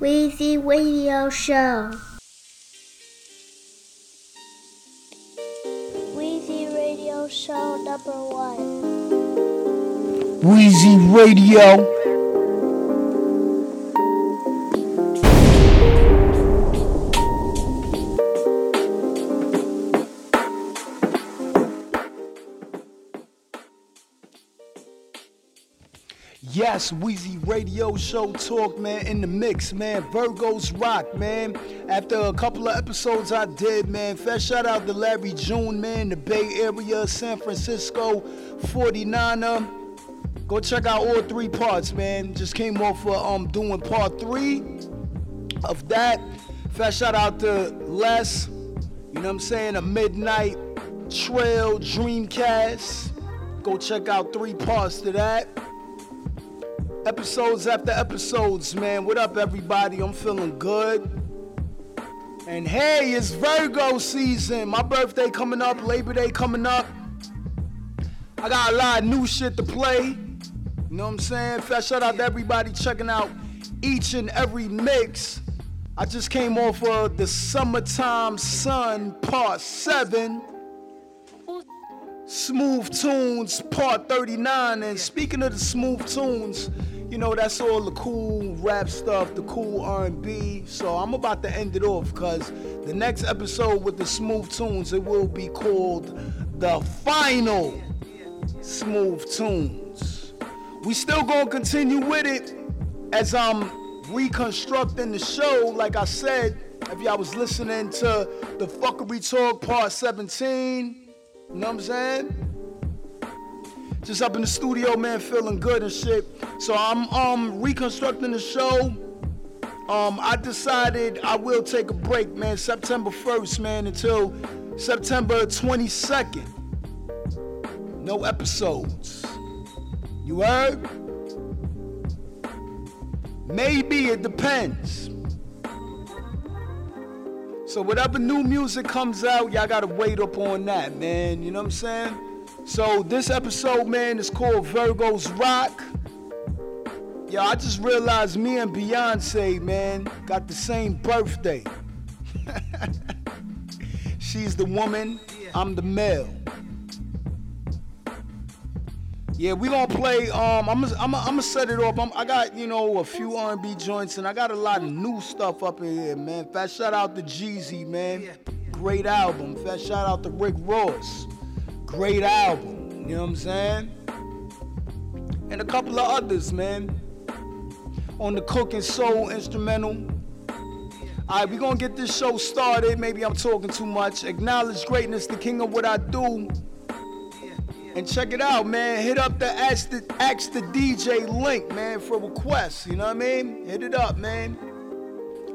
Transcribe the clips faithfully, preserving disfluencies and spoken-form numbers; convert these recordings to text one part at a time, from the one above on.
Weezy Radio Show. Weezy Radio Show number one. Weezy Radio. Yes, Weezy Radio Show Talk, man, in the mix, man. Virgo's Rock, man. After a couple of episodes I did, man, first shout out to Larry June, man, the Bay Area, San Francisco, forty-niner. Go check out all three parts, man. Just came off of um, doing part three of that. First shout out to Les, you know what I'm saying, a Midnight Trail Dreamcast. Go check out three parts to that. Episodes after episodes, man. What up, everybody? I'm feeling good. And hey, it's Virgo season. My birthday coming up, Labor Day coming up. I got a lot of new shit to play. You know what I'm saying? Shout out to everybody checking out each and every mix. I just came off of the Summertime Sun Part seven. Smooth Tunes Part thirty-nine. And speaking of the Smooth Tunes, you know, that's all the cool rap stuff, the cool R and B. So I'm about to end it off because the next episode with the Smooth Tunes, it will be called The Final Smooth Tunes. We still gonna continue with it as I'm reconstructing the show. Like I said, if y'all was listening to The Fuckery Talk Part seventeen, you know what I'm saying? Just up in the studio, man, feeling good and shit. So I'm um reconstructing the show. Um, I decided I will take a break, man, September first, man, until September twenty-second. No episodes. You heard? Maybe, it depends. So whatever new music comes out, y'all gotta wait up on that, man. You know what I'm saying? So this episode, man, is called Virgo's Rock. Yo, I just realized me and Beyonce, man, got the same birthday. She's the woman, I'm the male. Yeah, we gonna play, um, I'm gonna I'm I'm set it up. I'm, I got, you know, a few R and B joints, and I got a lot of new stuff up in here, man. Fat shout out to Jeezy, man. Yeah, yeah. Great album. Fat shout out to Rick Ross. Great album. You know what I'm saying? And a couple of others, man. On the Cookin Soul instrumental. All right, we gonna get this show started. Maybe I'm talking too much. Acknowledge greatness, the king of what I do. And check it out, man. Hit up the Ask the, Ask the D J link, man, for requests. You know what I mean? Hit it up, man.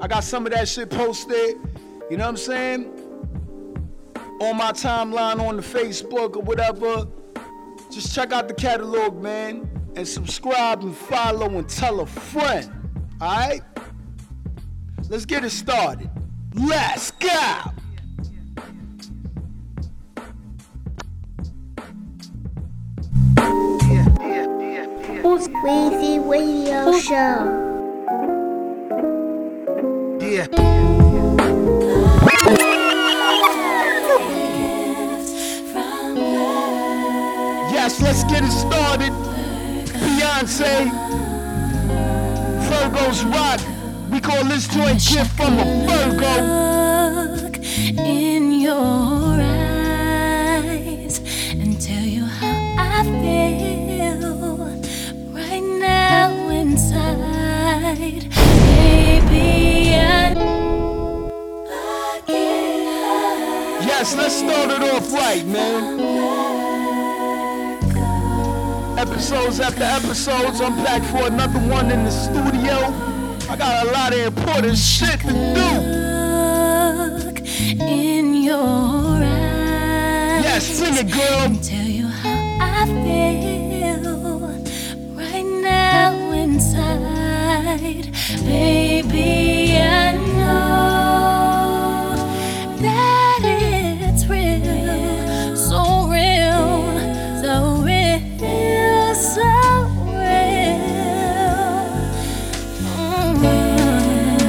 I got some of that shit posted. You know what I'm saying? On my timeline, on the Facebook or whatever. Just check out the catalog, man. And subscribe and follow and tell a friend. All right? Let's get it started. Let's go! Weezy Radio Show. Yeah. Yes, let's get it started. Beyonce, Virgo's Rock. We call this joint Gift from a Virgo. Look in your eyes and tell you how I feel. Now inside, baby, I can't. Yes, let's start it off right, man. Episodes after episodes, I'm back for another one in the studio. I got a lot of important shit to do. Look in your eyes. Yes, sing it, girl. And tell you how I feel. Inside, baby, I know that it's real, so real, so real, so real. Mm-hmm.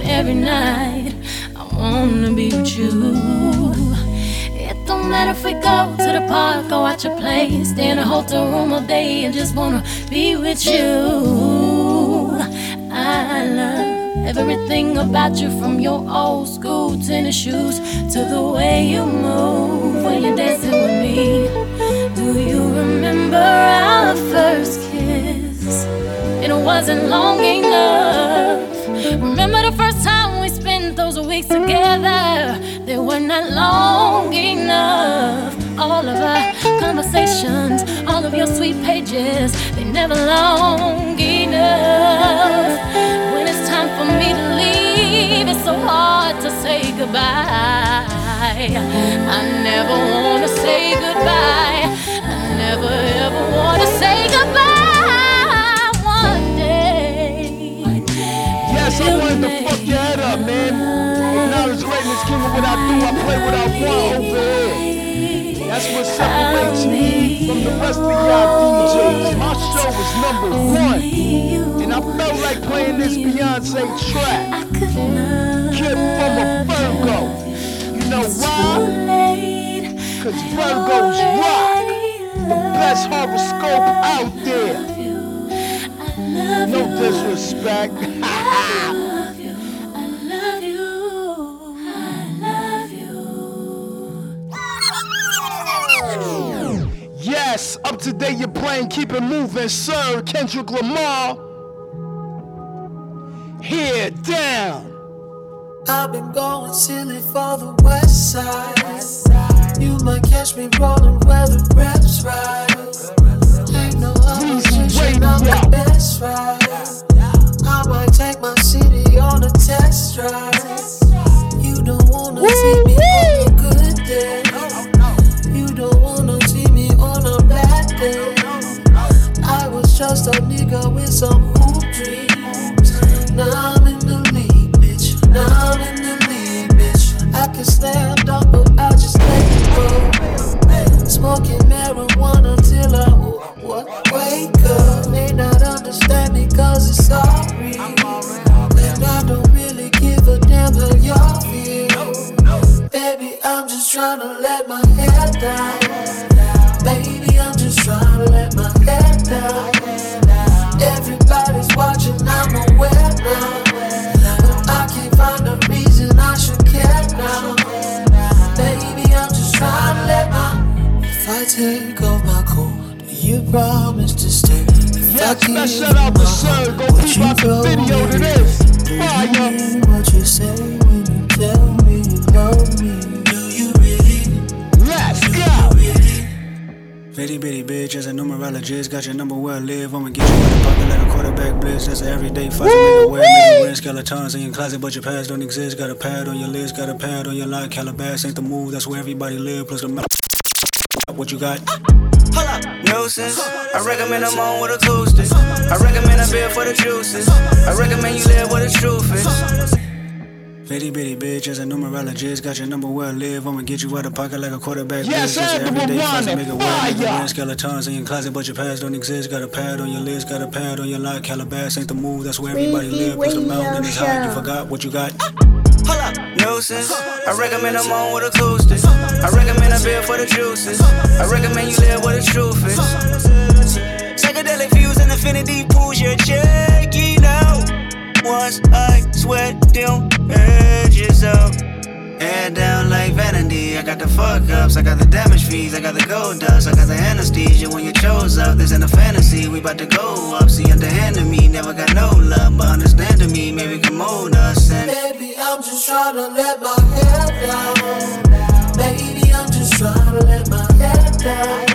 and every night I wanna be with you. It don't matter if we go to the park or watch a play, stay in a hotel room all day, I just wanna be with you. I love everything about you, from your old school tennis shoes to the way you move when you're dancing with me. Do you remember our first kiss? It wasn't long enough. Remember the first time we spent those weeks together? They were not long enough. All of our conversations, all of your sweet pages, they never long enough. When it's time for me to leave, it's so hard to say goodbye. I never wanna say goodbye. I never ever wanna say goodbye. Someone to fuck your head up, man. Now it's greatness, give me what I do, I play what I want over here. That's what separates me from the rest of y'all D Js. My show was number one, and I felt like playing this Beyonce track. Kid from a Virgo. You know why? Cause Virgos rock. The best horoscope out there. No disrespect. I love you, I love you, I love you. Yes, up to date your brain, keep it moving, sir. Kendrick Lamar, Here Down. I've been going silly for the west side. You might catch me rolling where the reps rise. Ain't no other shit, I'm the best ride. I might take my city on a test drive. You don't wanna see me on a good day. You don't wanna see me on a bad day. I was just a nigga with some hoop dreams. Now I'm in the league, bitch. Now I'm in the league, bitch. I can stand up, but I just let it go. Smoking marijuana till I wake up. May not understand me cause it's sorry. And I don't really give a damn how y'all feel. Baby, I'm just tryna let my head down. Baby, I'm just tryna let my head down. Everybody's watching, I'm aware now. But I can't find a reason I should care now. Baby, I'm just tryna let my. If I take off my coat, you promised to stay. Yes, let's shut out the sun. Go keep out the video to this. Fire. What you say when you tell me you love me? Do you really? Let's go. Bitty bitty bitch, as a numerologist, got your number where I live. I'ma get you in the pocket like a quarterback blitz. That's an everyday fight. Make a way, make a win. Skeletons in your closet, but your past don't exist. Got a pad on your list, got a pad on your lot. Calabas ain't the move. That's where everybody live. Plus the mouth. What you got? Nuisance. I recommend I'm on with a coaster. I recommend I beer for the juices. I recommend you live where the truth is. Bitty bitty bitch, as a numerologist, got your number where I live. I'ma get you out of pocket like a quarterback. Yes, bitch. That's everyday fight to make a way. Make a win. Skeletons in your closet, but your past don't exist. Got a pad on your list, got a pad on your lot. Calabas ain't the move. That's where everybody live. Puts the mouth in his hot. You forgot what you got. Nuisance. I recommend I'm on with acoustics. I recommend I beer for the juices. I recommend you live where the truth is. Psychedelic views and affinity pools your check, you know. Once I sweat them edges out, head down like vanity. I got the fuck ups, I got the damage fees, I got the gold dust, I got the anesthesia. When you chose up, this ain't a fantasy. We about to go up, see underhanded me. Never got no love, but understand to me. Maybe come mold us and baby, I'm just trying to let my head down. Baby, I'm just trying to let my head down.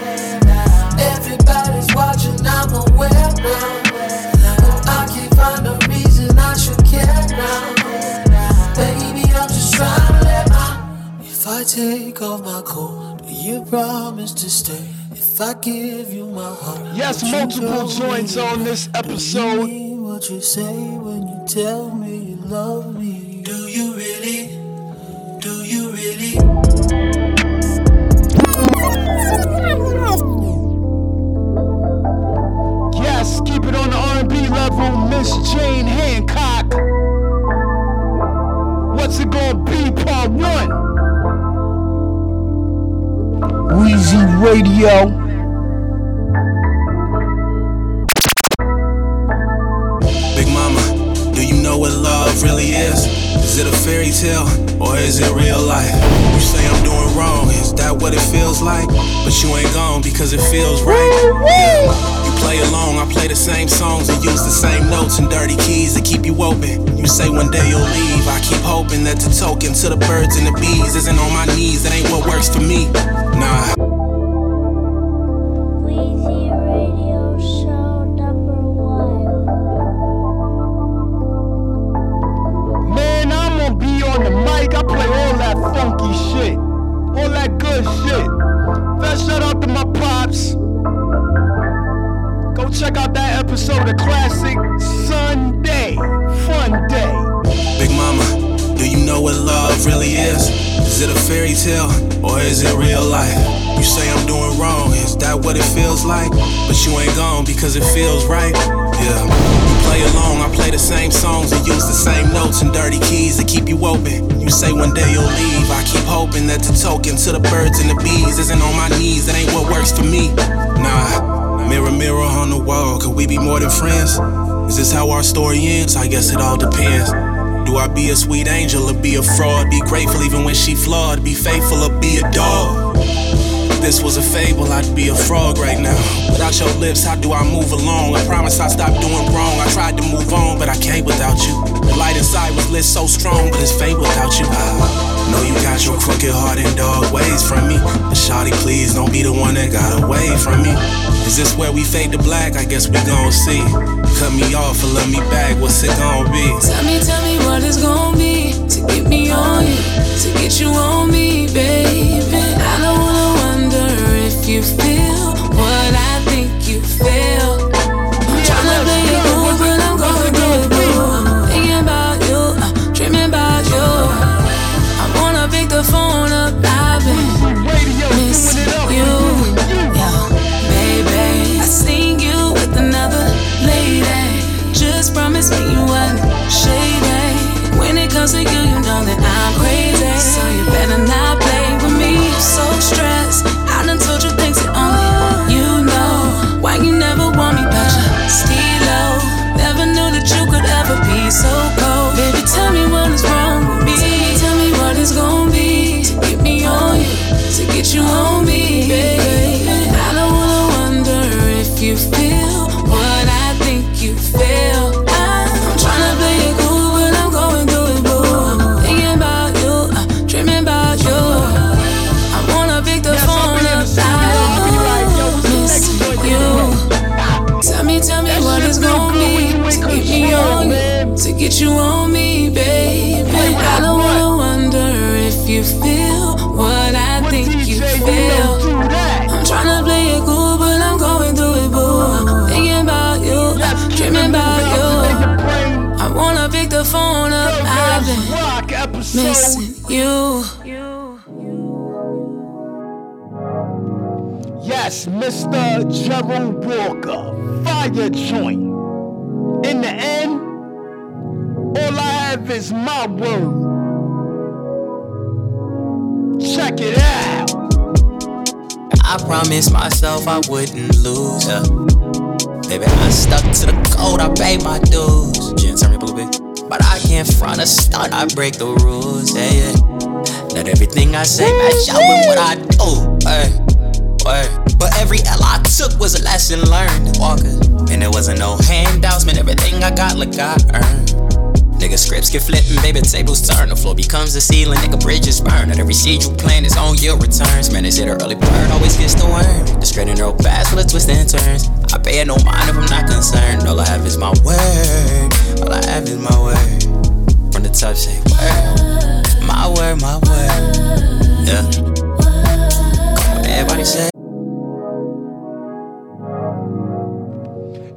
Everybody's watching, I'm aware now. But I can't find a reason I should care now. Baby, I'm just trying to. If I take off my coat, you promise to stay. If I give you my heart. Yes, multiple joints on this episode. What you say when you tell me you love me? Do you really? Do you really? Yes, keep it on the R and B level. Miss Jane Hancock. What's It Gonna Be Part One. Weezy Radio. Big Mama, do you know what love really is? Is it a fairy tale or is it real life? You say I'm doing wrong, is that what it feels like? But you ain't gone because it feels right. Yeah. Play along, I play the same songs and use the same notes and dirty keys to keep you open. You say one day you'll leave, I keep hoping that the token to the birds and the bees isn't on my knees, that ain't what works for me. Nah. Weezy Radio Show number one. Man, I'm gonna be on the mic, I play all that funky shit, all that good shit. First shout out to my pops. Go check out that episode of Classic Sunday, Fun Day. Big Mama, do you know what love really is? Is it a fairy tale or is it real life? You say I'm doing wrong, is that what it feels like? But you ain't gone because it feels right. Yeah. You play along, I play the same songs and use the same notes and dirty keys to keep you open. You say one day you'll leave, I keep hoping that the token to the birds and the bees isn't on my knees, that ain't what works for me. Nah. Mirror, mirror on the wall, could we be more than friends? Is this how our story ends? I guess it all depends. Do I be a sweet angel or be a fraud? Be grateful even when she flawed, be faithful or be a dog. If this was a fable, I'd be a frog right now. Without your lips, how do I move along? I promise I stopped doing wrong. I tried to move on, but I can't without you. The light inside was lit so strong, but it's fate without you. I know you got your crooked heart and dog ways from me, but shawty, please don't be the one that got away from me. Is this where we fade to black? I guess we gon' see. Cut me off or let me back, what's it gon' be? Tell me, tell me what it's gon' be, to get me on you, to get you on me, baby. I don't wanna wonder if you feel what I think you feel. I'm tryna play it cool, but I'm going to do. Thinking about you, uh, dreaming about you. I wanna pick the phone up, I've been missing you. Promise me you wasn't shady. When it comes to you, you know that I'm crazy. So you better not play with me. I'm so stressed. I done told you things that only you know. Why you never want me, but you stilo. Never knew that you could ever be so cold. Baby, tell me what is wrong with me. Tell me, tell me what it's gonna be, to get me on you, to get you on me, baby. I don't wanna wonder if you feel what I think you feel. To get you on me, baby. I don't wanna wonder if you feel what I think you feel. I'm tryna play it cool, but I'm going through it, boo. Thinking about you, dreaming about you. I wanna pick the phone up, I've been missing you. Yes, Mister Gerald Walker, fire joint. In the end, all I have is my word. Check it out. I promised myself I wouldn't lose her. Baby, I stuck to the code, I paid my dues. Jen, turn me a little bit. But I can't front or stunt, I break the rules, yeah, yeah. Not everything I say match up with what I do, hey, hey. But every L I took was a lesson learned, Walker. And there wasn't no handouts, man, everything I got, look, I earned. Nigga, scripts get flippin', baby, tables turn. The floor becomes the ceiling, nigga, bridges burn. And every seed you plant is on your returns. Man, is it an early bird, always gets the worm. The straight and narrow paths full of twists and turns. I pay it no mind if I'm not concerned. All I have is my word, all I have is my word. From the top, say word, my word, my word. Yeah. Come on, everybody say.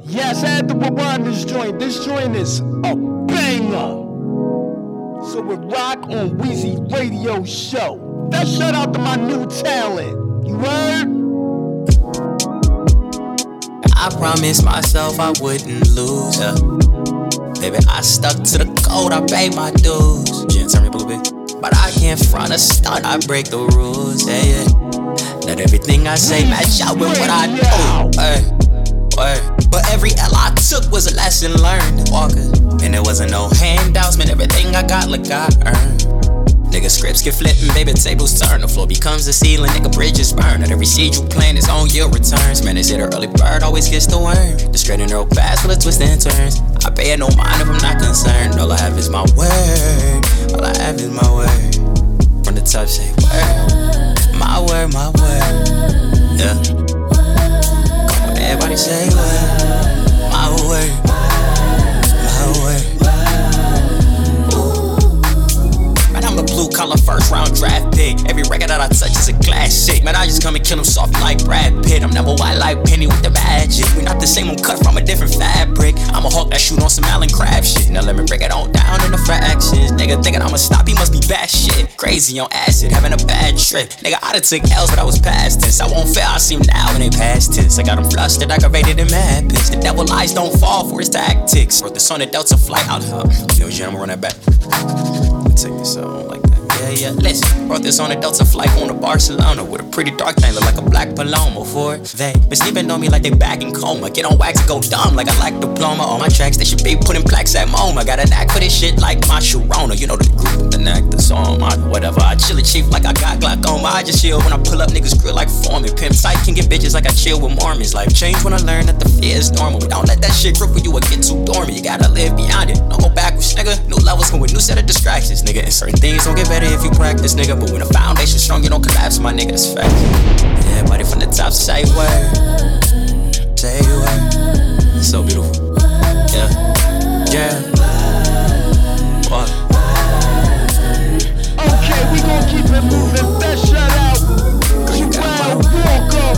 Yes, I had to rewind this joint. This joint is up. So we rock on Weezy Radio Show. That shout out to my new talent. You heard? I promised myself I wouldn't lose her. Baby, I stuck to the code, I paid my dues. She didn't turn me blue, bitch. But I can't front a stunt, I break the rules, yeah, yeah. Not everything I say match out with what I do, ay, ay. But every L I took was a lesson learned, Walker. And there wasn't no handouts, man, everything I got, look, I earned. Nigga, scripts get flippin', baby, tables turn. The floor becomes the ceiling, nigga, bridges burn. And every seed you plant is on your returns. Man, is it an early bird, always gets the worm. The straight and narrow path full of twists and turns. I pay it no mind if I'm not concerned. All I have is my word, all I have is my word. From the top, say word, my word, my word, yeah. Everybody say word, my word, my word. Ooh. Man, I'm a blue collar first round draft pick. Every record that I touch is a classic. Man, I just come and kill him soft like Brad Pitt. I'm number one like Penny with the magic. We not the same, I'm cut from a different fabric. I'm a hawk that shoot on some Allen Crab shit. Now let me break it all down into fractions. Nigga thinking I'ma stop, he must be bad shit. Crazy on acid, having a bad trip. Nigga, I done took L's, but I was past this. I won't fail, I see him now and they past this. I got him flustered, aggravated, and mad pissed. The devil lies don't fall for his tactics. Wrote this on the Delta flight, I'll help. You know, Jim, I'm running back. Take this out like that. Yeah, yeah, listen. Brought this on a Delta flight on to Barcelona with a pretty dark thing, look like a black paloma. For they been sleeping on me like they back in coma. Get on wax, go dumb like I lack diploma. All my tracks, they should be putting plaques at MoMA. Got a knack for this shit like my Sharona. You know the group, the Knack, the song, my whatever. I chill it cheap like I got Glock on my. I just chill when I pull up, niggas grill like Foreman. Pimp tight can get bitches like I chill with Mormons. Life change when I learn that the fear is normal. Don't let that shit cripple you or get too dormant. You gotta live beyond it. Don't go backwards, nigga. New levels come with new set of distractions, nigga. And certain things don't get better if you practice, nigga. But when the foundation's strong, you don't collapse, my nigga, that's fact. Yeah, buddy, from the top, say word, say word. It's so beautiful. Yeah, yeah. What? Okay, we gon' keep it moving. Best shout out to Gerald Walker.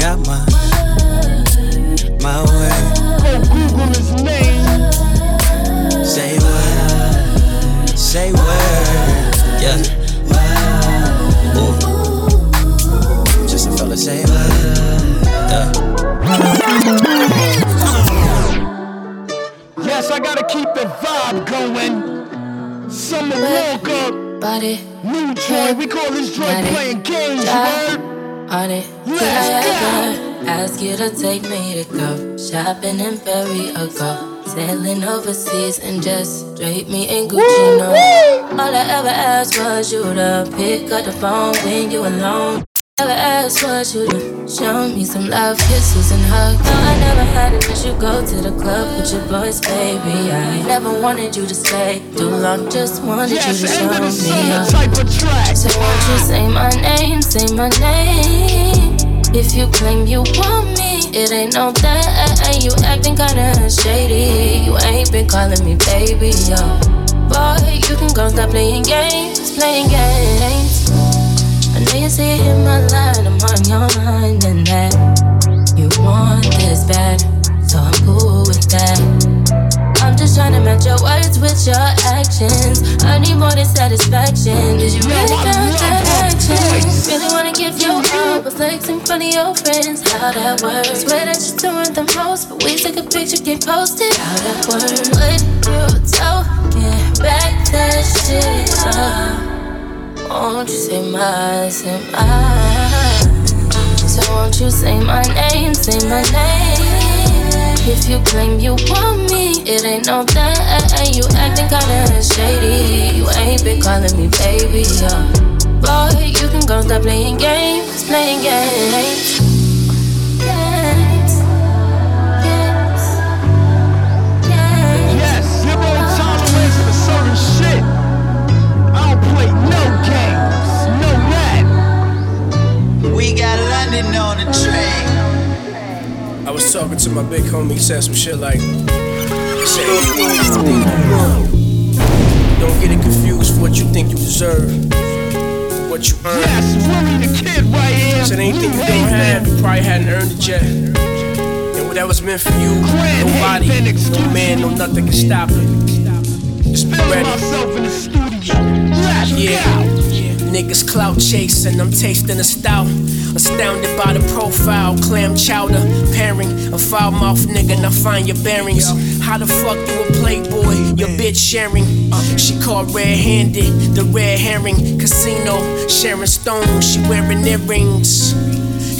Got my, my word. Go Google his name. Say word, say word. Yeah. Ooh. Just a fella say what? Yeah. Yes, I gotta keep the vibe going. Summer Walker. Body. New joint. We call this joint playing games, word. On it. Let's go. Ask you to take me to go shopping in Paris or go sailing overseas and just drape me in Gucci, no. All I ever asked was you to pick up the phone when you alone. All I ever asked was you to show me some love, kisses and hugs. No, I never had it unless you go to the club with your boys, baby. I never wanted you to stay too long, just wanted yes, you to show me summer, type of track. So won't you say my name, say my name. If you claim you want me, it ain't no that. You acting kinda shady. You ain't been calling me baby, yo. Boy, you can go stop playing games, playing games. I know you see in my light, I'm on your mind and that you want this bad, so I'm cool with that. I'm just trying to match your words with your actions. I need more than satisfaction. Did you really found that action? Really wanna give you all but flex in front of your friends. How that works? Swear that you're doing the most, but we took a picture, can't post it. How that works? Would you tell? Get back that shit up. Won't you say my, say my. So won't you say my name, say my name. If you claim you want me, it ain't no that. You acting kinda shady. You ain't been calling me baby, yo. Boy, you can go stop playing games, playing games. Games, games, games. Yes, zero tolerance for certain shit. I don't play no games, no rap. We got London on the train. I was talking to my big homie, he said some shit like, say, don't get it confused for what you think you deserve, what you earn. Yes, Willie the Kid right here. Said anything you don't have, you probably hadn't earned it yet. And what that was meant for you, nobody, no man, no nothing can stop it. Just be ready. Yeah. Niggas clout chasing, I'm tasting a stout. Astounded by the profile, clam chowder, pairing. A foul mouth nigga, now find your bearings. How the fuck you a playboy, your bitch sharing? Uh, she caught red-handed, the red herring. Casino, Sharon Stone, she wearing earrings.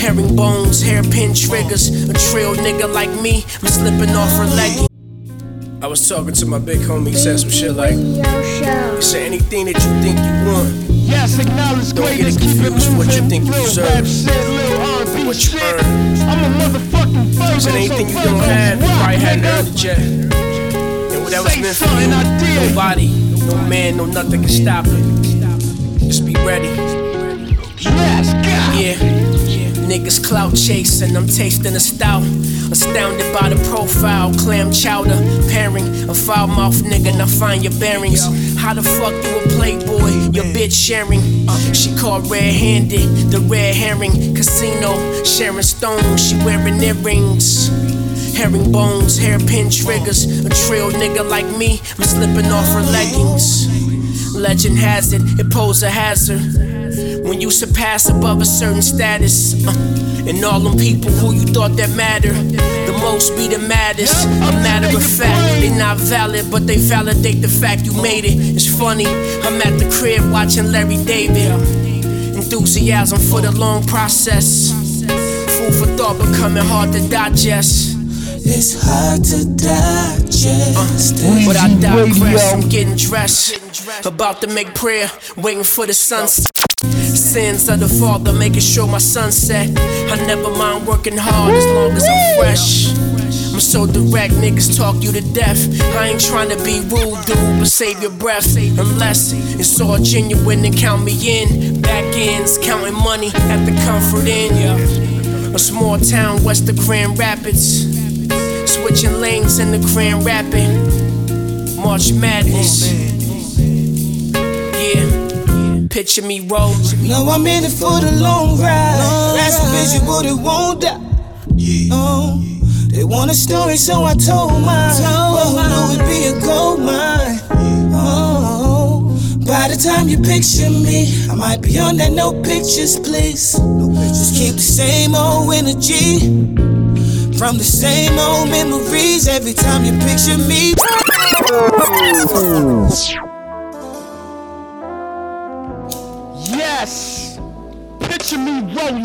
Herring bones, hairpin triggers. A trail nigga like me, I'm slipping off her leggings. I was talking to my big homie, he said some shit like, he said anything that you think you want, yes, acknowledge don't get it confused with what you think you deserve, with what you earn. He said anything you don't have, you probably hadn't earned it yet. And whatever was meant for you, nobody, no man, no nothing can stop it. Just be ready. Yeah. Niggas clout chasing, I'm tasting a stout. Astounded by the profile, clam chowder, pairing. A foul mouth nigga, now find your bearings. How the fuck you a playboy, your bitch sharing? Uh, she caught red-handed, the red herring. Casino, Sharon Stone, she wearing earrings. Herring bones, hairpin triggers. A trail nigga like me, I'm slipping off her leggings. Legend has it, it pose a hazard when you surpass above a certain status, uh, and all them people who you thought that matter, the most be the maddest. A matter of fact, they not valid, but they validate the fact you made it. It's funny, I'm at the crib watching Larry David. Enthusiasm for the long process. Food for thought becoming hard to digest. It's hard to digest. Uh, but I digress, I'm getting dressed. About to make prayer, waiting for the sunset. Sins of the father, making sure my son set. I never mind working hard as long as I'm fresh. I'm so direct, niggas talk you to death. I ain't trying to be rude, dude, but save your breath. Unless it's all genuine, then count me in. Back ends, counting money at the Comfort Inn, yeah. A small town west of Grand Rapids. Switching lanes in the Grand Rapids. March Madness. Picture me rolling. No, I'm in it for the long ride. That's a visual that won't die. Yeah. Oh, they want a story, so I told mine. Oh, no, it'd be a gold mine. Yeah. Oh, by the time you picture me, I might be on that no pictures, please. No pictures. Just keep the same old energy from the same old memories every time you picture me. Yes, picture me rolling.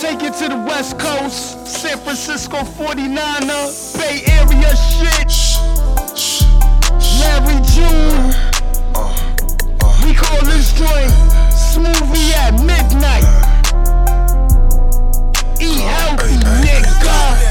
Take it to the West Coast, San Francisco forty-niner, Bay Area shit. Larry June. We call this joint smoothie at midnight. Eat healthy, nigga.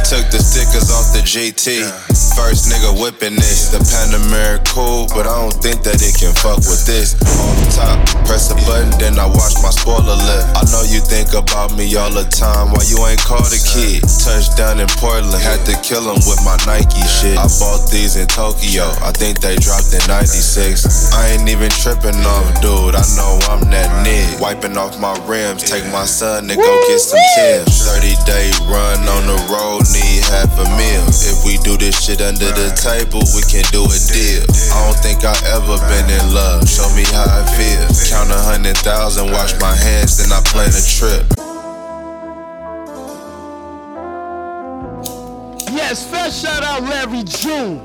Took the stickers off the G T. First nigga whipping this, the Panamera cool, but I don't think that it can fuck with this. On top, press a button, then I watch my spoiler lift. I know you think about me all the time, why you ain't called a kid? Touchdown in Portland, had to kill him with my Nike shit. I bought these in Tokyo, I think they dropped in ninety-six. I ain't even tripping off, dude, I know I'm that nigga. Wiping off my rims, take my son to go get some tips. thirty day run on the road, need half a meal. If we do this shit under the table, we can do a deal. I don't think I ever been in love. Show me how it feels. Count a hundred thousand, wash my hands, then I plan a trip. Yes, first shout out Larry June.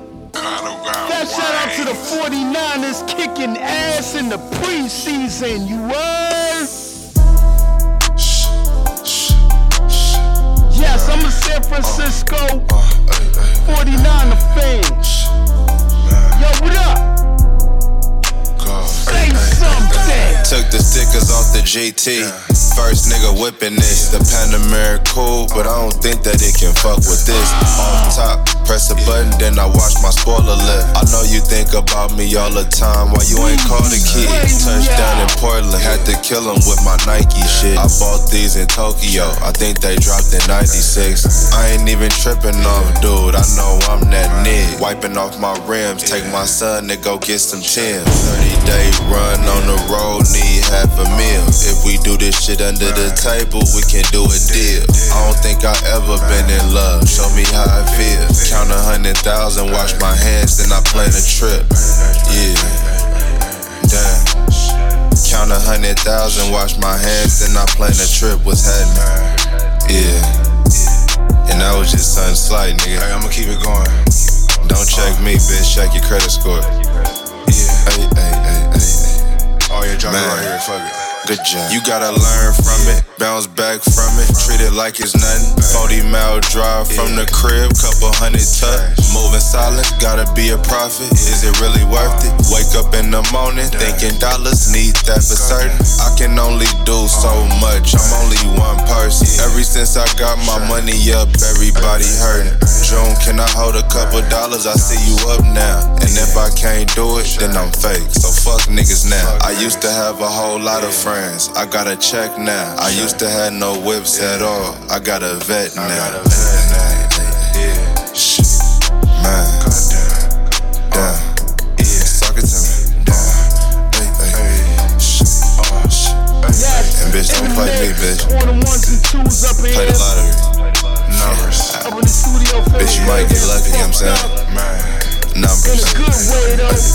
First shout out to the forty-niners kicking ass in the preseason. You were? Yes, I'm a San Francisco forty-niner fan. Yo, what up? God. Say something. Took the stickers off the G T. First nigga whipping this, the Panamera cool, but I don't think that it can fuck with this. On top, press a button, then I watch my spoiler lift. I know you think about me all the time, why you ain't called a kid? Touchdown in Portland, had to kill him with my Nike shit. I bought these in Tokyo, I think they dropped in ninety-six. I ain't even tripping off, dude, I know I'm that nigga. Wiping off my rims, take my son to go get some Timbs. thirty day run on the road, need half a meal. If we do this shit under the table, we can do a deal. I don't think I ever been in love. Show me how it feels. Count a hundred thousand, wash my hands, then I plan a trip. Yeah. Damn. Count a hundred thousand, wash my hands, then I plan a trip, what's happening? Yeah. And I was just something slight, nigga. Hey, I'ma keep it going. Don't check me, bitch, check your credit score. Yeah. Ay, ay, ay, ay, ay. Oh, yeah, drop it right here, fuck it. Good job. You gotta learn from it, bounce back from it, treat it like it's nothing. forty mile drive from the crib, couple hundred tuck. Moving silent, gotta be a prophet. Is it really worth it? Wake up in the morning, thinking dollars, need that for certain. I can only do so much, I'm only one person. Ever since I got my money up, everybody hurting. June, can I hold a couple dollars? I see you up now. And if I can't do it, then I'm fake. So fuck niggas now. I used to have a whole lot of friends. I got a check now. I used to have no whips at all. I got a vet now. Man, down. Suck it to me. And bitch, don't play me, bitch. Play the lottery. Numbers. Bitch, you might get lucky, you know what I'm saying? Numbers.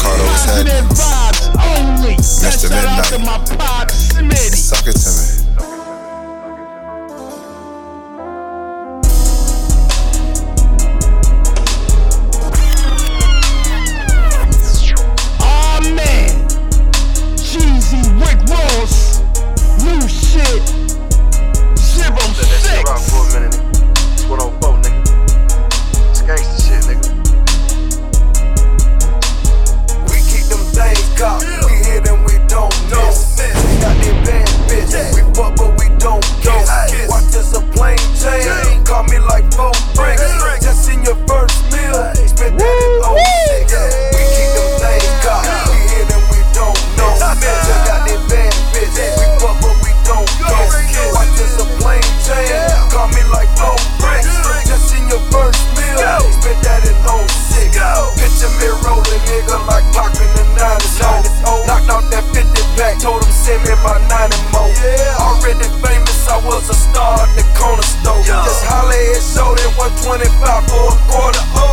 Carlos had me. Mister Midnight. Suck it to me. Aw, oh, man. Jeezy, Rick Ross. New shit. Zero six. For a minute. It's one oh four, nigga. It's gangsta shit, nigga. Yeah. We hit and we don't miss. Don't miss. We got them bad bitch. Yeah. We fuck but we don't kiss. Kiss. Watch us a plane change. Yeah. Call me like four bricks. Yeah. Just in your first meal. Yeah. Spent that in oh six. Yeah. We keep them things caught. Yeah. We hit and we don't miss. Don't miss. We got them bad bitch. Yeah. We fuck but we don't kiss. Kiss. Watch us a plane change. Yeah. Call me like four bricks. Yeah. Just in your first meal. Yeah. Spent that in oh six. Yeah. Picture me rolling, nigga, like Pac in the nineties. Knocked out that fifty pack, told him send me my ninety more. Yeah. Already famous, I was a star at the corner store. Yeah. Just holla at shorty, one twenty-five for a quarter. Oh,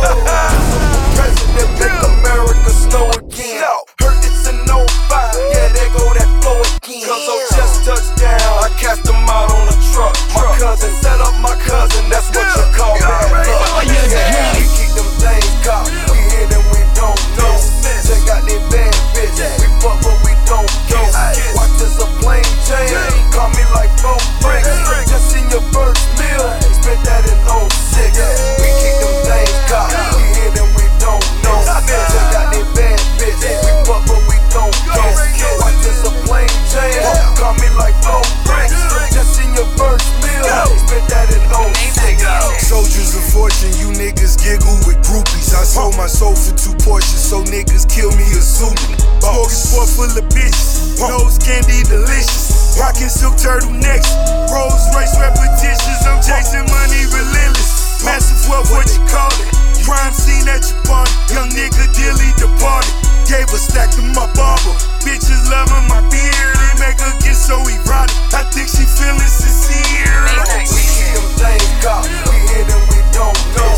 president make America snow again. No. Hurt it's in oh five, yeah, there go that flow again. Cause I just touched down, I cast them out on a truck. My cousin set up my cousin, that's what you call me. Oh, yeah, yeah. We keep them things caught, we hit and we don't miss. They got their bad bitch. We fuck but we don't kiss. Watch us a plane change. Call me like four bricks. Just in your first meal. Spent that in oh six. We keep them things caught. We hit and we don't know. They got their bad bitch. We fuck but we don't kiss. Watch us a plane change. Call me like four bricks. Just in your first meal. Spent that in oh six. Soldiers of fortune, you niggas giggle with groupies. I sold my soul for two Porsches, so niggas kill me or sue me. Smoking sport full of bitches, nose candy delicious. Rockin' silk turtlenecks, Rolls Royce repetitions. I'm chasing money relentless. Massive wealth, what you call it? Crime scene at your party, young nigga dilly departed. Gave a stack to my barber, bitches loving my beard. They make her get so erotic, I think she feeling sincere. We keep them things caught, we hit and we don't know.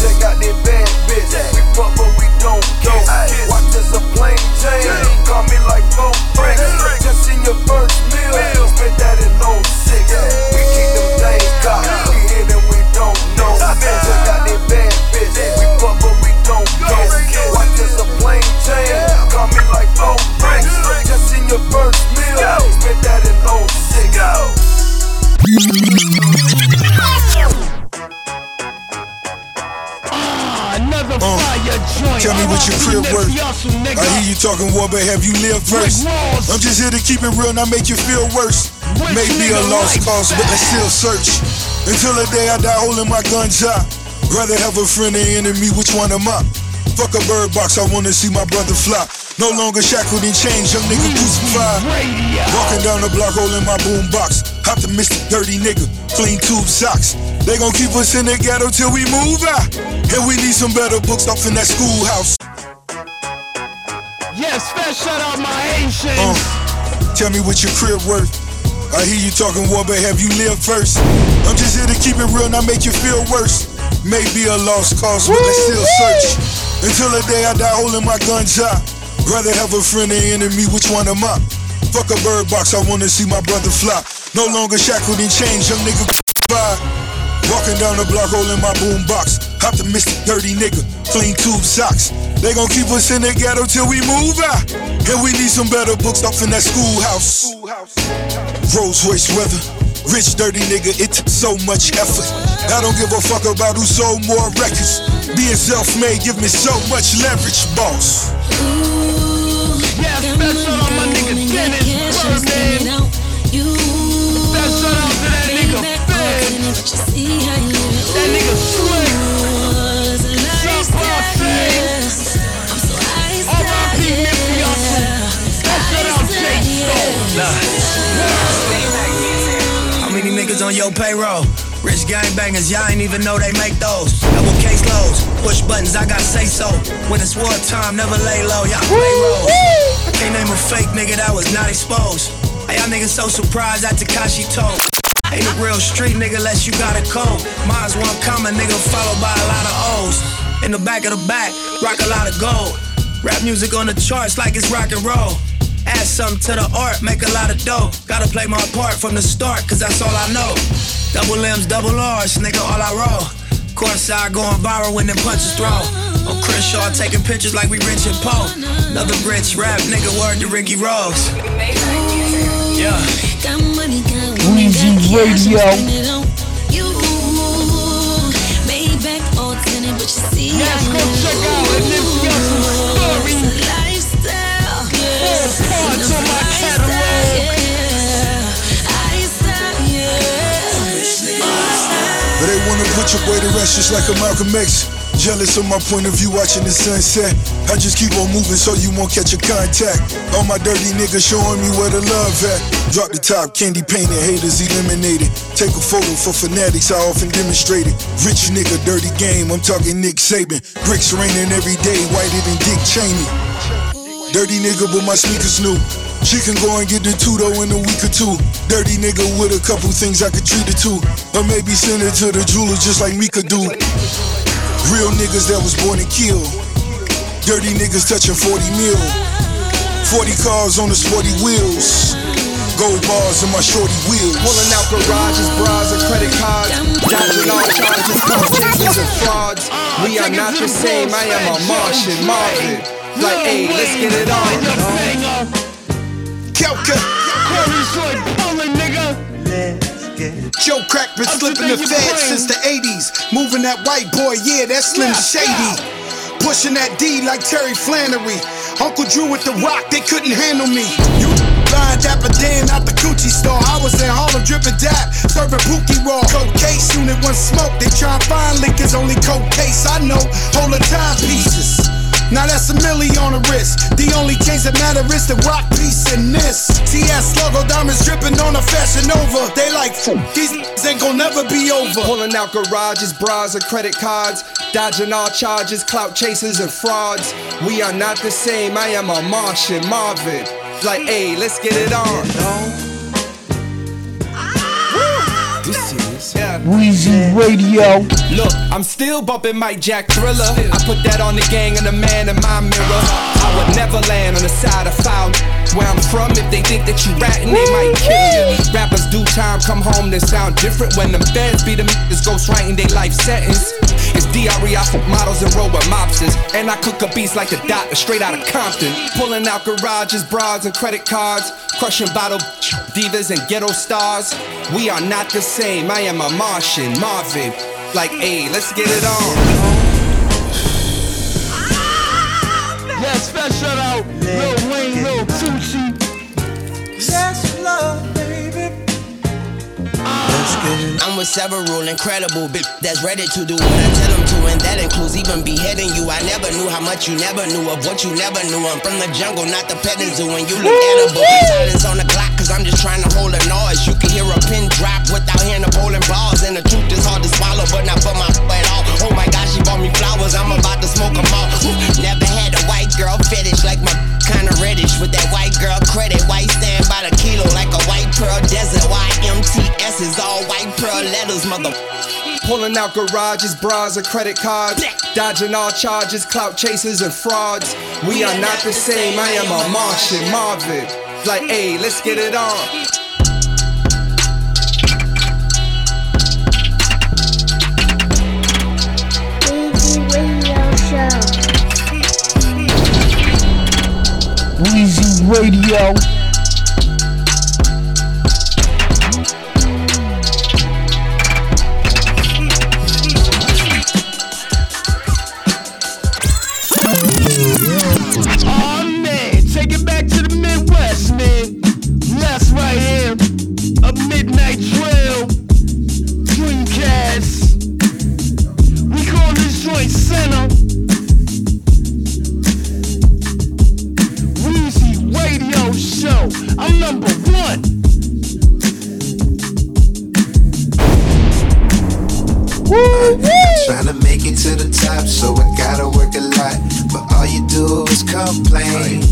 They got their bad bitch. We fuck but we don't kiss. Watch us a plane change. Call me like four bricks. Just in your first meal. Spent that in oh six. We keep them things caught. We hit and we don't know. They got their bad bitch. We fuck but we don't kiss. Watch us a plane change. Call me like four bricks. Just in your first meal. Spent that in oh six. Uh, tell me what your crib worth. I hear you talking war, but have you lived first? I'm just here to keep it real, not make you feel worse. Maybe a lost cause, but I still search. Until the day I die holding my gun job. Rather have a friend than enemy, which one am I? Fuck a bird box, I wanna see my brother fly. No longer shackled and chained, young nigga crucified. Walking down the block holding my boom box. Optimistic, dirty nigga, clean tube socks. They gon' keep us in the ghetto till we move out. And we need some better books off in that schoolhouse. Yes, fresh out of my Asians. Uh, tell me what your crib worth. I hear you talking war, but have you lived first? I'm just here to keep it real, not make you feel worse. Maybe a lost cause, but let's still search. Until the day I die holding my gun job. Rather have a friend than enemy, which one am I? Fuck a bird box, I wanna see my brother fly. No longer shackled in chains, young nigga vibe. Walking down the block, rolling my boom box. Optimistic, dirty nigga, clean tube socks. They gon' keep us in the ghetto till we move out. And we need some better books off in that schoolhouse. Rolls Royce weather, rich dirty nigga, it took so much effort. I don't give a fuck about who sold more records. Being self-made give me so much leverage, boss. Ooh, yeah, special on my nigga Dennis Birdman. Special out to that nigga Fed. That nigga Slick. Shop Boss James. R I P Nipsey Hussle. Special out Jake Stone. How many niggas on your payroll? Rich gangbangers, y'all ain't even know they make those. Double case loads, push buttons, I gotta say so. When it's war time, never lay low, y'all play roles. I can't name a fake nigga that was not exposed. Hey, y'all niggas so surprised at Tekashi told. Ain't a real street nigga unless you got a code. Mine's one common nigga followed by a lot of O's. In the back of the back, rock a lot of gold. Rap music on the charts like it's rock and roll. Add something to the art, make a lot of dough. Gotta play my part from the start, cause that's all I know. Double M's, double R's, nigga, all I roll. Courtside going viral when them punches throw. On Crenshaw taking pictures like we rich and poor. Another rich rap nigga, word to Ricky Ross. Yeah. Weezy Radio. Yes, go check out and Nipsey Hussle's story. Parts on my catalog. But they wanna put your boy to rest just like a Malcolm X. Jealous of my point of view watching the sunset. I just keep on moving so you won't catch a contact. All my dirty niggas showing me where the love at. Drop the top, candy painted, haters eliminated. Take a photo for fanatics, I often demonstrate it. Rich nigga, dirty game, I'm talking Nick Saban. Bricks raining every day, whiter than Dick Cheney. Dirty nigga, but my sneakers new. She can go and get the two though in a week or two. Dirty nigga with a couple things I could treat her to. Or maybe send her to the jeweler just like me could do. Real niggas that was born and killed. Dirty niggas touching forty mil. forty cars on the sporty wheels. Gold bars in my shorty wheels. Pulling out garages, bras, and credit cards. Dodging all charges, convictions, and frauds. We are not the same, I am a Martian, Marvin. Like, hey, let's get it on. Kelka, Curry's like ballin', nigga. Let's get it. Joe Crack been slipping the feds since the eighties. Moving that white boy, yeah, that Slim Shady. Pushing that D like Terry Flannery. Uncle Drew with the rock, they couldn't handle me. You blind dapper Dan out the Gucci store. I was in Harlem drippin' dap, serving Pookie Raw. Cold case unit, one smoke. They tryin' find Lincoln's only cold case I know. Whole of time pieces. Now that's a milli on the wrist. The only change that matter is the rock piece in this. T S logo diamonds dripping on a Fashion Nova. They like, these ain't gon' never be over. Pulling out garages, bras, and credit cards. Dodging all charges, clout chasers, and frauds. We are not the same, I am a Martian, Marvin. Like, hey, let's get it on. Ah, this is yeah. Weezy Radio. Look, I'm still bumping Mike Jack Thriller. I put that on the gang and the man in my mirror. I would never land on the side of foul. Where I'm from, if they think that you ratting, they might kill you. Rappers do time, come home, they sound different. When them feds be the niggas ghostwriting they life sentence. It's D R E, I fuck models and roll with mobsters. And I cook a beast like a doctor, straight out of Compton. Pulling out garages, bras, and credit cards. Crushing bottle divas and ghetto stars. We are not the same, I am a Martian, Marvin. Like, hey, let's get it on. Yes, special out Lil Wayne, Lil Tucci. Yes, love, baby. I'm with several incredible bitch that's ready to do what I tell them to, and that includes even beheading you. I never knew how much you never knew of what you never knew. I'm from the jungle, not the peasant zoo, and you look edible. Silence on the Glock, cause I'm just trying to hold a noise. You can hear a pin drop without hearing the bowling balls, and the truth is hard to swallow, but not for my at all. Oh my gosh, she bought me flowers, I'm about to smoke them all. Never had a white girl fetish like my kinda reddish with that white girl credit. White stand by the kilo like a white pearl desert. Y M T S is all white pearl letters, mother. Pulling out garages, bras, and credit cards. dodging all charges, clout chasers and frauds. We are not the same, I am a Martian Marvin. Like, hey, let's get it on. Weezy Radio. Oh man, take it back to the Midwest, man. That's right here, a midnight trail, Dreamcast. We call this joint Center. Show. I'm number one. Tryna make it to the top, so I gotta work a lot. But all you do is complain.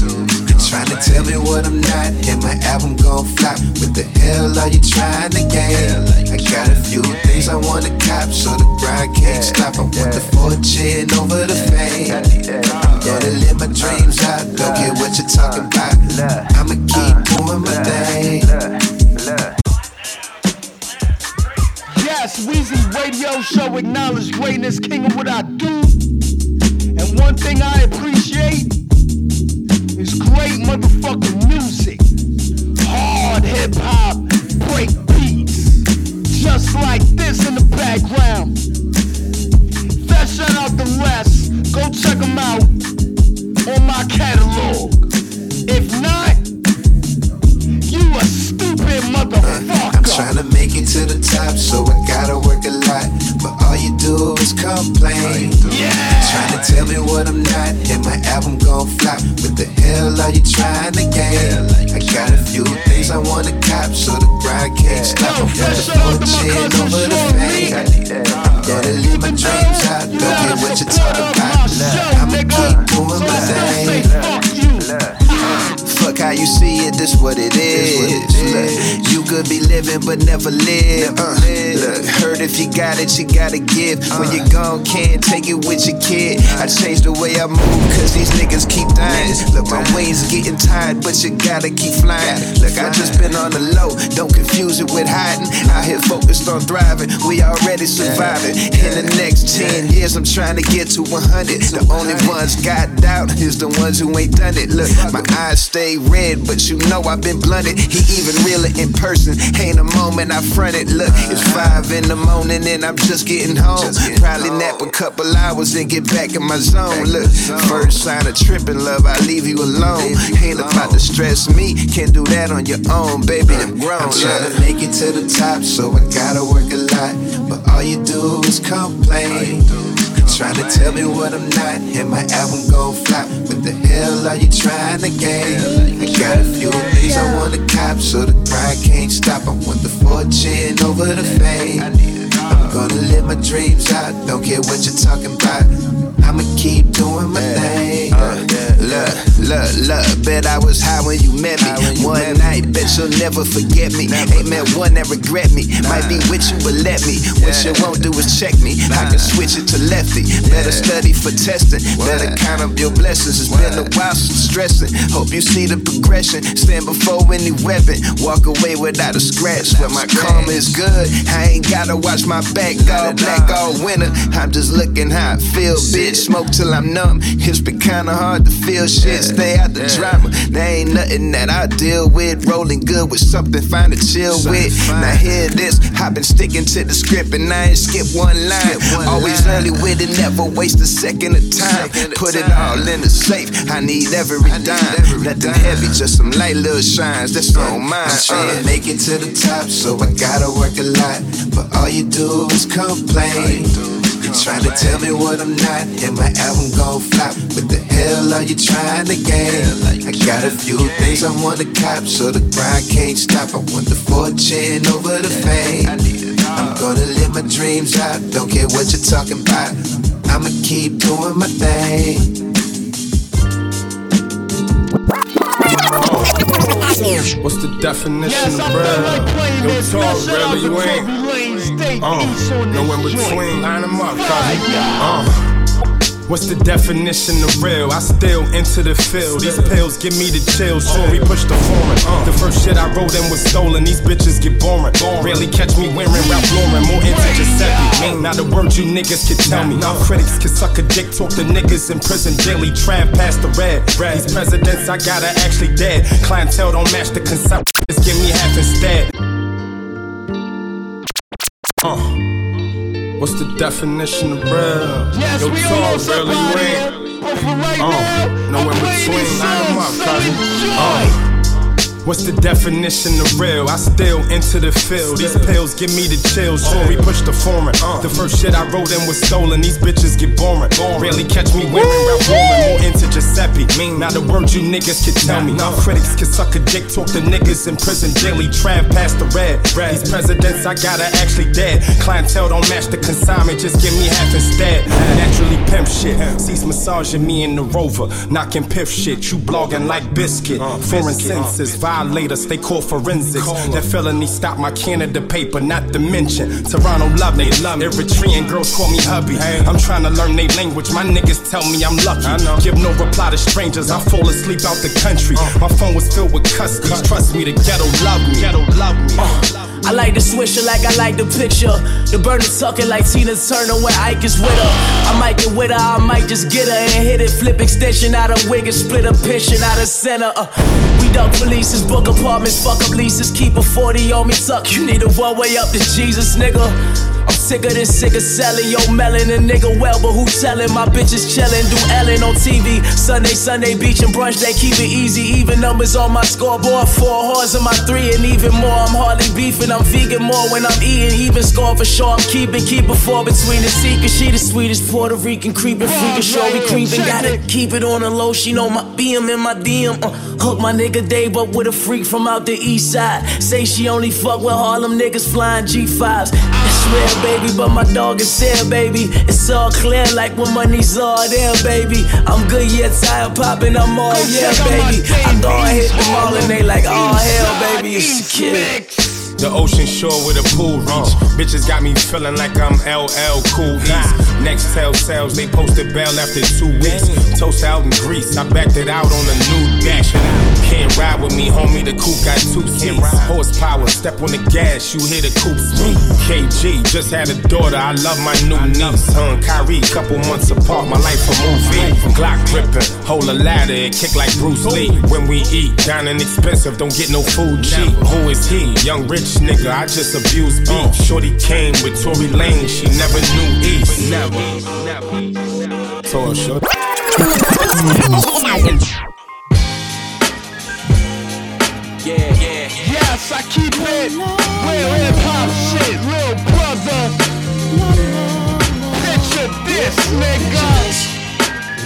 Tryna tell me what I'm not, and my album gon' flop. What the hell are you trying to gain? I got a few things I wanna cop, so the grind can't stop. I want the fortune over the fame. Gotta live my dreams out, don't get what you're talking about. I'ma keep doing my thing. Yes, Weezy Radio Show acknowledge greatness, king of what I do. And one thing I appreciate is great motherfucking music. Hard hip hop, break beats, just like this in the background. That shout out the rest, go check them out on my catalog. If not, you a stupid motherfucker. I'm trying to make it to the top, so I gotta work a lot. But all you do is complain. Yeah. Trying to tell me what I'm not, and my album gon' flop. What the hell are you trying to gain? I got a few things I wanna cop, so the grind can't stop. Yo, fresh out to my cousin Sean Lee. Gotta leave my dreams out, don't get what you're talking about. I'ma keep doing my thing. Fuck how you see it, this what it is. Look, you could be living but never live. Uh, look, hurt if you got it, you gotta give. When you're gone, can't take it with your kid. I changed the way I move, cause these niggas keep dying. Look, my wings getting tired, but you gotta keep flying. Look, I just been on the low, don't confuse it with hiding. Out here focused on thriving, we already surviving. In the next ten years, I'm trying to get to one hundred. The only ones got doubt is the ones who ain't done it. Look, my eyes stay red, but you know I've been blunted. He even realer in person, ain't a moment I fronted. Look, it's five in the morning and I'm just getting home. Probably nap a couple hours and get back in my zone. Look, first sign of tripping, love, I leave you alone. Ain't about to stress me, can't do that on your own. Baby, I'm grown. I'm trying to make it to the top, so I gotta work a lot. But all you do is complain. Trying to tell me what I'm not, and my album gon' flop. What the hell are you trying to gain? I got a few things I wanna cop, so the pride can't stop. I want the fortune over the fame. I'm gonna live my dreams out, don't care what you're talking about. I'ma keep doing my thing. uh, Look, look, look, bet I was high when you met me. One night, bet you'll never forget me. Ain't met one that regret me. Might be with you, but let me. What you won't do is check me. I can switch it to lefty. Better study for testing. Better count up your blessings. It's been a while since stressing. Hope you see the progression. Stand before any weapon. Walk away without a scratch. But my karma is good. I ain't gotta watch my back all black all winter. I'm just looking how I feel, bitch. Smoke till I'm numb. It's been kinda hard to feel. Shit, stay out the drama. There ain't nothing that I deal with. Rolling good with something fine to chill with. Now hear this, I've been sticking to the script and I ain't skip one line. Always early with it, never waste a second of time. Put it all in the safe, I need every dime. Nothing heavy, just some light little shines, that's on mine. I'm trying to make it to the top, so I gotta work a lot. But all you do is complain. Trying to tell me what I'm not, and my album gon' flop. What the hell are you trying to gain? I got a few things I wanna cop, so the grind can't stop. I want the fortune over the fame. I'm gonna live my dreams out, don't care what you're talking about. I'ma keep doing my thing. What's the definition yes, of real? Like no talk, really, you ain't. Uh, no in between, line them up, cuz. Uh, What's the definition of real? I still enter the field. These pills give me the chills. Sure, we push the foreign. Uh, the first shit I wrote in was stolen. These bitches get boring. Rarely catch me wearing Ralph Lauren. More into Giuseppe. Not a word you niggas can tell me. Now critics can suck a dick. Talk to niggas in prison daily. Trap past the red. These presidents I gotta actually dead. Clientele don't match the consumption. Just give me half instead. Uh. What's the definition of real? Yes, yo, we all really real. But for right uh, now, no I'm playing these songs, so enjoy. What's the definition of real? I still enter the field. These pills give me the chills. Sure, we push the foreign. The first shit I wrote in was stolen. These bitches get boring. Rarely catch me wearing Ralph Lauren. More into Giuseppe. Not a word you niggas can tell me. Now critics can suck a dick. Talk to niggas in prison daily. Trap past the red. These presidents I gotta actually dead. Clientele don't match the consignment. Just give me half instead. Naturally pimp shit. Cease massaging me in the Rover. Knocking piff shit. You blogging like Biscuit. Foreign senses. Violators, they call forensics. That felony stopped my Canada paper, not to mention Toronto love me. Eritrean girls call me hubby. I'm trying to learn their language. My niggas tell me I'm lucky. Give no reply to strangers. I fall asleep out the country. My phone was filled with customs. Trust me, the ghetto love me. Ghetto love me. Uh. I like the swisher like I like the picture. The burner talking like Tina Turner when Ike is with her. I might get with her, I might just get her and hit it. Flip extension out of wig and split a pitch and out of center. Uh, we duck releases, book apartments, fuck up leases. Keep a forty on me tuck. You need a one way up to Jesus, nigga. I'm sicker than sick of selling. Yo, melon a nigga well, but who telling? My bitches chillin', do Ellen on T V. Sunday, Sunday, beach and brunch, they keep it easy. Even numbers on my scoreboard, four horns in my three and even more. I'm hardly beefing, I'm vegan more when I'm eating. Even score for sure, I'm keeping, keeping four between the seekers. She the sweetest Puerto Rican creepin', freakin', sure we creepin'. Gotta keep it on the low, she know my B M and my D M. Uh, hook my nigga Dave up with a freak from out the east side. Say she only fuck with Harlem niggas flyin' G fives. That's real. Baby, but my dog is there, baby. It's all clear like when money's all there, baby. I'm good, yeah, tired popping, I'm all, go yeah, baby. I thought I hit them all and they like, oh, hell, baby, it's a kid. The ocean shore with a pool reach. Uh, bitches got me feeling like I'm L L Cool East. Nah. Next tell sales, they posted bail after two weeks. Damn. Toast out in Greece, I backed it out on a new dash. Can't ride with me, homie, the coupe got two seats. Horsepower, step on the gas, you hear the coupe speak. K G, just had a daughter, I love my new niece. Hun, Kyrie, couple months apart, my life a movie. Glock gripping, hold a ladder, it kick like Bruce Lee. When we eat, dining expensive, don't get no food cheap. Who is he? Young rich nigga, I just abuse beef. Shorty came with Tory Lane, she never knew East. Never, never. So short. Yeah, yeah. Yes, I keep it real hip hop shit, real brother. Picture this, nigga.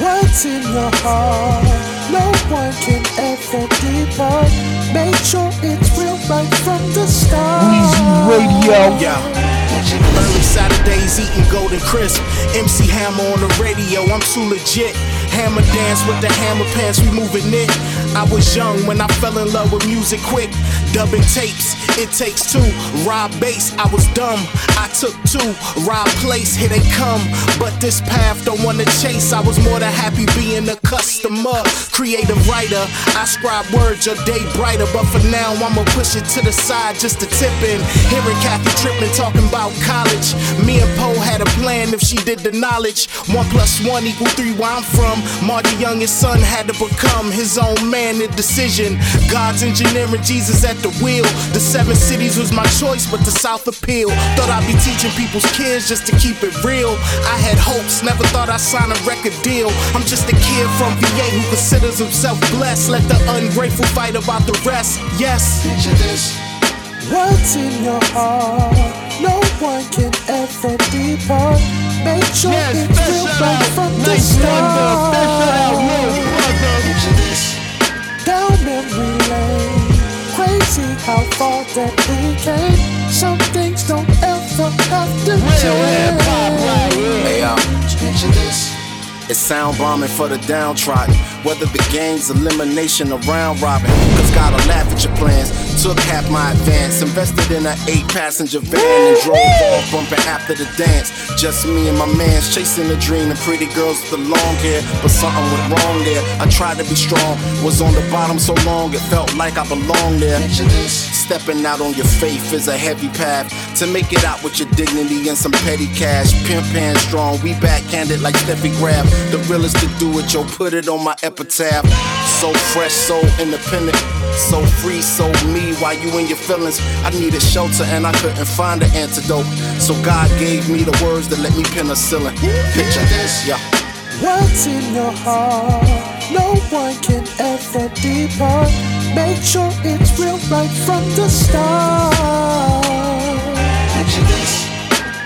What's in your heart? No one can ever depart. Make sure it's real right from the start. Weezy Radio. Yeah. Early Saturdays eating golden crisp. M C Hammer on the radio, I'm too legit. Hammer dance with the hammer pants, we moving it. I was young when I fell in love with music quick. Dubbing tapes, it takes two. Rob bass, I was dumb, I took two. Rob place, here they come. But this path don't wanna chase. I was more than happy being a customer. Creative writer, I scribe words, your day brighter. But for now, I'ma push it to the side just to tip in. Hearing Kathy Trippin talking about college. Me and Poe had a plan if she did the knowledge. One plus one equal three where I'm from. Margie Young's son had to become his own man, the decision. God's engineering, Jesus at the wheel. The seven cities was my choice, but the South appeal. Thought I'd be teaching people's kids just to keep it real. I had hopes, never thought I'd sign a record deal. I'm just a kid from V A who considers himself blessed. Let the ungrateful fight about the rest, yes. Picture this. What's in your heart? No one can ever depart. Make sure yes, it's real right from the start. Picture this. Down memory lane. Crazy how far that we came. Some things don't ever have to change. Hey, um, picture this. It's sound bombing for the downtrodden. Whether the game's elimination or round robin. Cause God will laugh at your plans. Took half my advance, invested in an eight-passenger van and drove off bumping after the dance. Just me and my mans chasing the dream of pretty girls with the long hair, but something went wrong there. I tried to be strong, was on the bottom so long it felt like I belonged there. Stepping out on your faith is a heavy path to make it out with your dignity and some petty cash. Pimp hand strong, we backhanded like Steffi Graf. The realest to do it, yo, put it on my epitaph. So fresh, so independent, so free, so me. Why you in your feelings? I needed shelter and I couldn't find an antidote, so God gave me the words that let me penicillin. Picture this, yeah. What's in your heart? No one can ever depart. Make sure it's real right from the start. Picture this.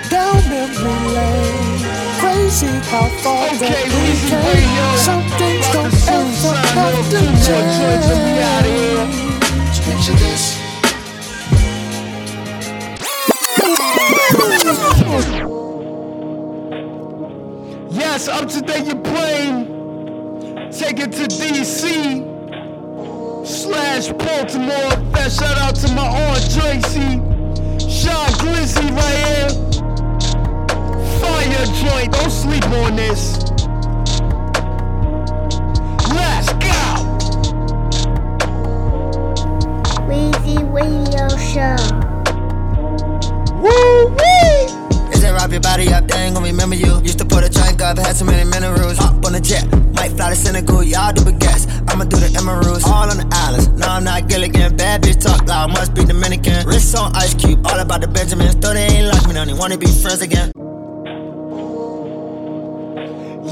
Down memory lane. Crazy how far okay, that we came. Some things don't ever have to change. Picture this. Yes, up today you're playing. Take it to D C slash Baltimore. That shout out to my aunt Tracy. Sean Glizzy right here. Fire joint, don't sleep on this. Let's go. Weezy Radio Show. Woo wee! Is it rob your body up? They ain't gon' remember you. Used to put a drink up, had so many minerals. Up on the jet, might fly to Senegal. Y'all do baguettes, I'ma do the emeralds. All on the islands, no I'm not Gilligan. Bad bitch talk loud, must be Dominican. Wrists on ice cube, all about the Benjamins. Though they ain't like me, don't even wanna be friends again.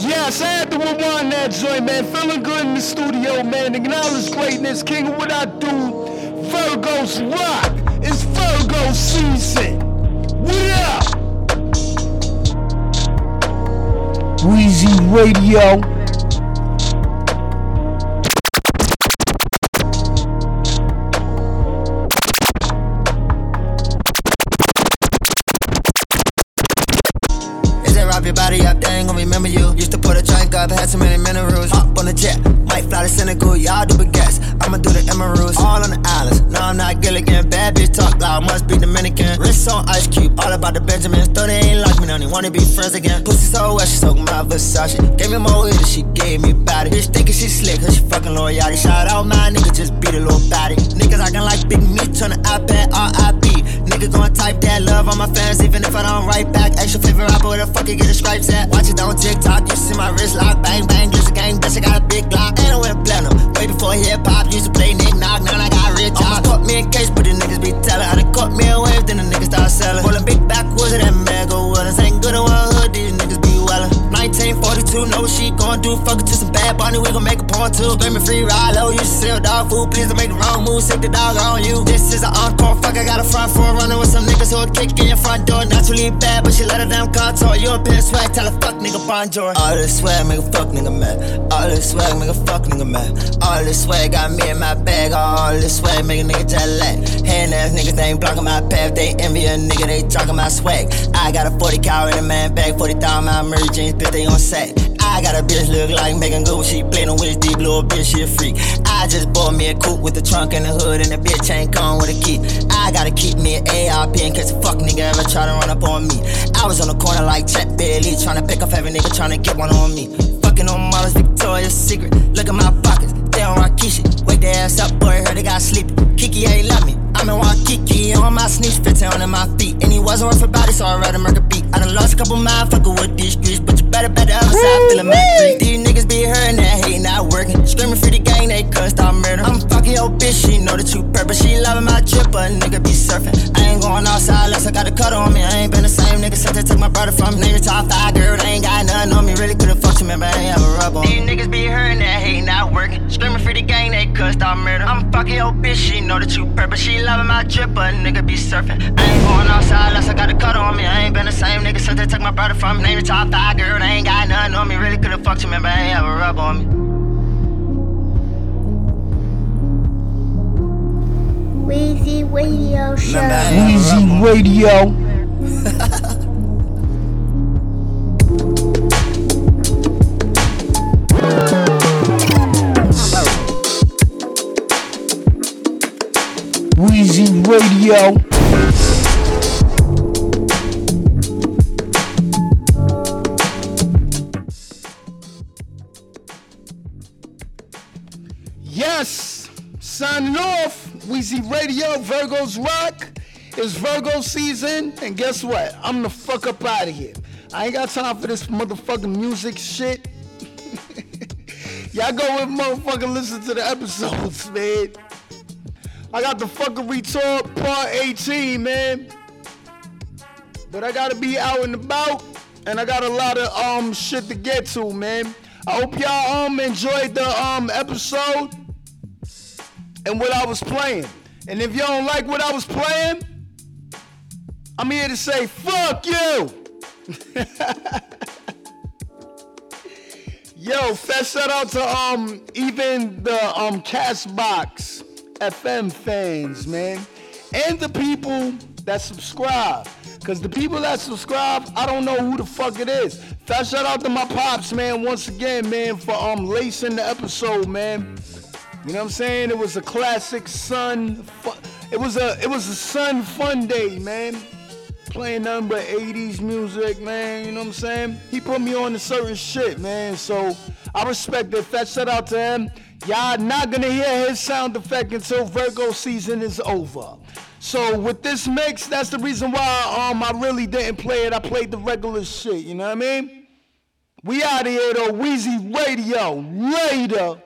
Yes, I had to rewind that joint, man. Feeling good in the studio, man. Acknowledge greatness, king of what I do. Virgo's rock. It's Virgo season. What up? Weezy Radio. Is it rob your body up? They ain't gon' remember you. Used to put a drink up, had so many minerals. Hop on the jet, might fly to Senegal. Y'all do baguettes, I'ma do the emeralds. All on the islands, no I'm not Gilligan. Bad bitch talk loud, must be Dominican. Wrists on ice cube, all about the Benjamins. Though they ain't like me, don't even wanna be friends again. Pussy so wet, she soaked my Versace. Gave me more than she gave me body. Bitch thinking she slick, cause she fucking loyalty. Shout out my nigga, just beat a little body. Niggas acting like big meat, turn the iPad R I P. Niggas gonna type that love on my fans, even if I don't write back. Extra favorite rapper, where the fuck you get the stripes at? Watch it on TikTok, you see my wrist lock. Bang bang, this a gang, bitch I got a big Glock. And I went platinum, way before hip hop. Used to play Nick Knock, now I got rich. Almost caught me in case, but the niggas be telling. I done caught me a wave, then the niggas start selling. Rollin' big backwoods of that mega wellness. Ain't good in one hood, these niggas be wellin'. nineteen forty-two, no she gon' do. Fuck it to some bad bunny, we gon' make a porn too. Screamin' free ride low, you should sell dog food. Please don't make the wrong move, sick the dog on you. This is an encore, fuck I got a front for a runner with some niggas who'll kick in your front door. Naturally bad, but she let her damn car talk. European swag, tell her fuck nigga bonjour. All this swag make a fuck nigga mad. All this swag make a fuck nigga mad. All this swag got me in my bag. All this swag make a nigga jet lag. Hand ass niggas, they ain't blocking my path. They envy a nigga, they talking my swag. I got a forty cow in a man bag, forty thousand my merch jeans, bitch they on sack. I got a bitch look like Megan Good. She playin' with deep little bitch, she a freak. I just bought me a coupe with the trunk and the hood, and the bitch ain't come with a key. I gotta keep me an A R P in case a fuck nigga ever try to run up on me. I was on the corner like Jack Bailey, tryna pick up every nigga tryna get one on me. Fucking on models, Victoria's Secret. Look at my pockets, they on Rakishi. Wake their ass up, boy, heard they got sleepy. Kiki ain't love me. I'm in Waikiki on my sneaks, fifteen on my feet. And he wasn't worth a body, so I read him a beat. I done lost a couple miles, fuckin' with these streets. But you better bet the other side, feelin' my freak. These niggas be hurtin', that hate not working. Screamin' free the gang, they couldn't stop murder. I'm fuckin' your bitch, she know the true purpose. She lovin' my drip, but nigga be surfin'. I ain't goin' outside unless I got a cuddle on me. I ain't been the same nigga since I took my brother from me. Name your top five, girl, they ain't got nothing on me. Really could've fucked you, man, but I ain't have a rub on me. These niggas be hurtin', that hate not working. Screamin' free the gang, they couldn't stop murder. I'm fuckin' your bitch, she know the true purpose. She lovin' my drip, but nigga be surfin'. I ain't goin' outside unless I got a cuddle on me. I ain't been the same nigga since they took my brother from me. Name your top five, girl, they ain't got nothing on me. Really could've fucked you, man, but I ain't have a rub on me. Weezy Radio Show. Weezy Radio. Weezy Tokyo. Yes, signing off, Weezy Radio, Virgos Rock. It's Virgo season, and guess what? I'm the fuck up out of here. I ain't got time for this motherfucking music shit. Y'all go and motherfucking listen to the episodes, man. I got the fucking retort part eighteen, man. But I gotta be out and about, and I got a lot of um shit to get to, man. I hope y'all um enjoyed the um episode and what I was playing. And if y'all don't like what I was playing, I'm here to say, fuck you! Yo, fast shout out to um even the um Castbox F M fans, man. And the people that subscribe. Because the people that subscribe, I don't know who the fuck it is. Fast shout out to my pops, man, once again, man, for um lacing the episode, man. You know what I'm saying? It was a classic sun. It was a it was a sun fun day, man. Playing nothing but eighties music, man. You know what I'm saying? He put me on to certain shit, man. So I respect that. Fat shout out to him. Y'all not gonna hear his sound effect until Virgo season is over. So with this mix, that's the reason why um I really didn't play it. I played the regular shit. You know what I mean? We out of here though. Weezy Radio. Later.